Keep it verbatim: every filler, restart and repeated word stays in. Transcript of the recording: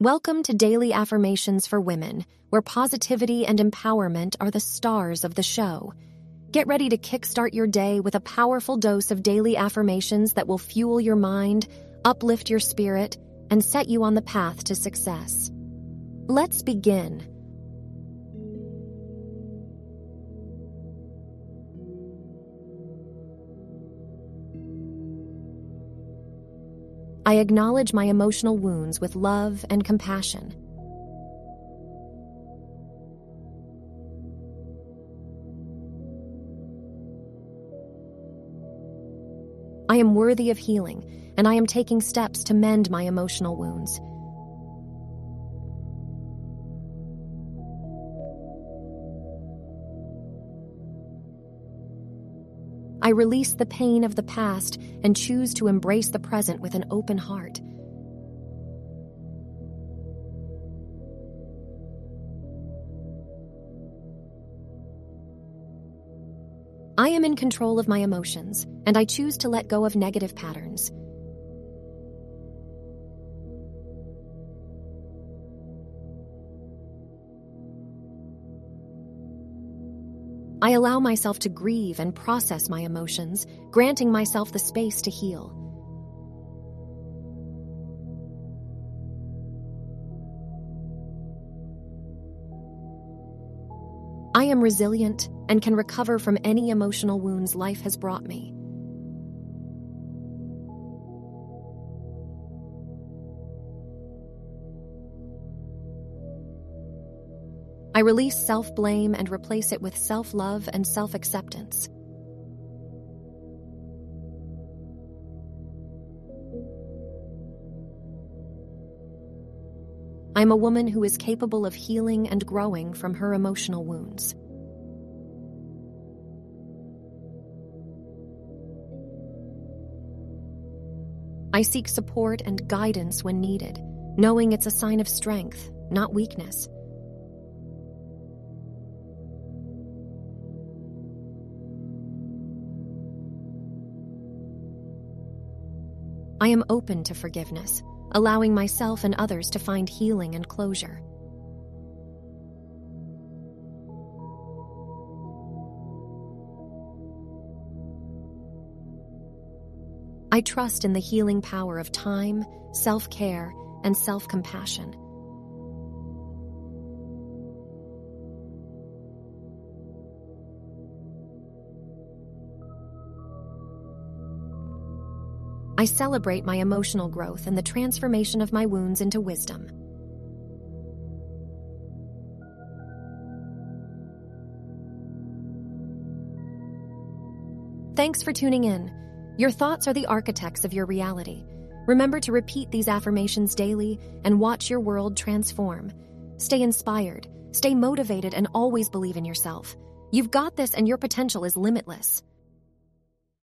Welcome to Daily Affirmations for Women, where positivity and empowerment are the stars of the show. Get ready to kickstart your day with a powerful dose of daily affirmations that will fuel your mind, uplift your spirit, and set you on the path to success. Let's begin. I acknowledge my emotional wounds with love and compassion. I am worthy of healing, and I am taking steps to mend my emotional wounds. I release the pain of the past and choose to embrace the present with an open heart. I am in control of my emotions, and I choose to let go of negative patterns. I allow myself to grieve and process my emotions, granting myself the space to heal. I am resilient and can recover from any emotional wounds life has brought me. I release self-blame and replace it with self-love and self-acceptance. I am a woman who is capable of healing and growing from her emotional wounds. I seek support and guidance when needed, knowing it's a sign of strength, not weakness. I am open to forgiveness, allowing myself and others to find healing and closure. I trust in the healing power of time, self-care, and self-compassion. I celebrate my emotional growth and the transformation of my wounds into wisdom. Thanks for tuning in. Your thoughts are the architects of your reality. Remember to repeat these affirmations daily and watch your world transform. Stay inspired, stay motivated, and always believe in yourself. You've got this, and your potential is limitless.